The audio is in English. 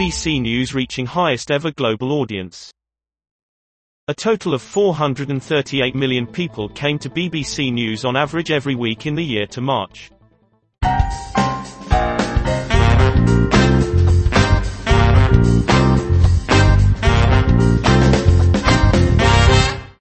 BBC News reaching highest ever global audience. A total of 438 million people came to BBC News on average every week in the year to March.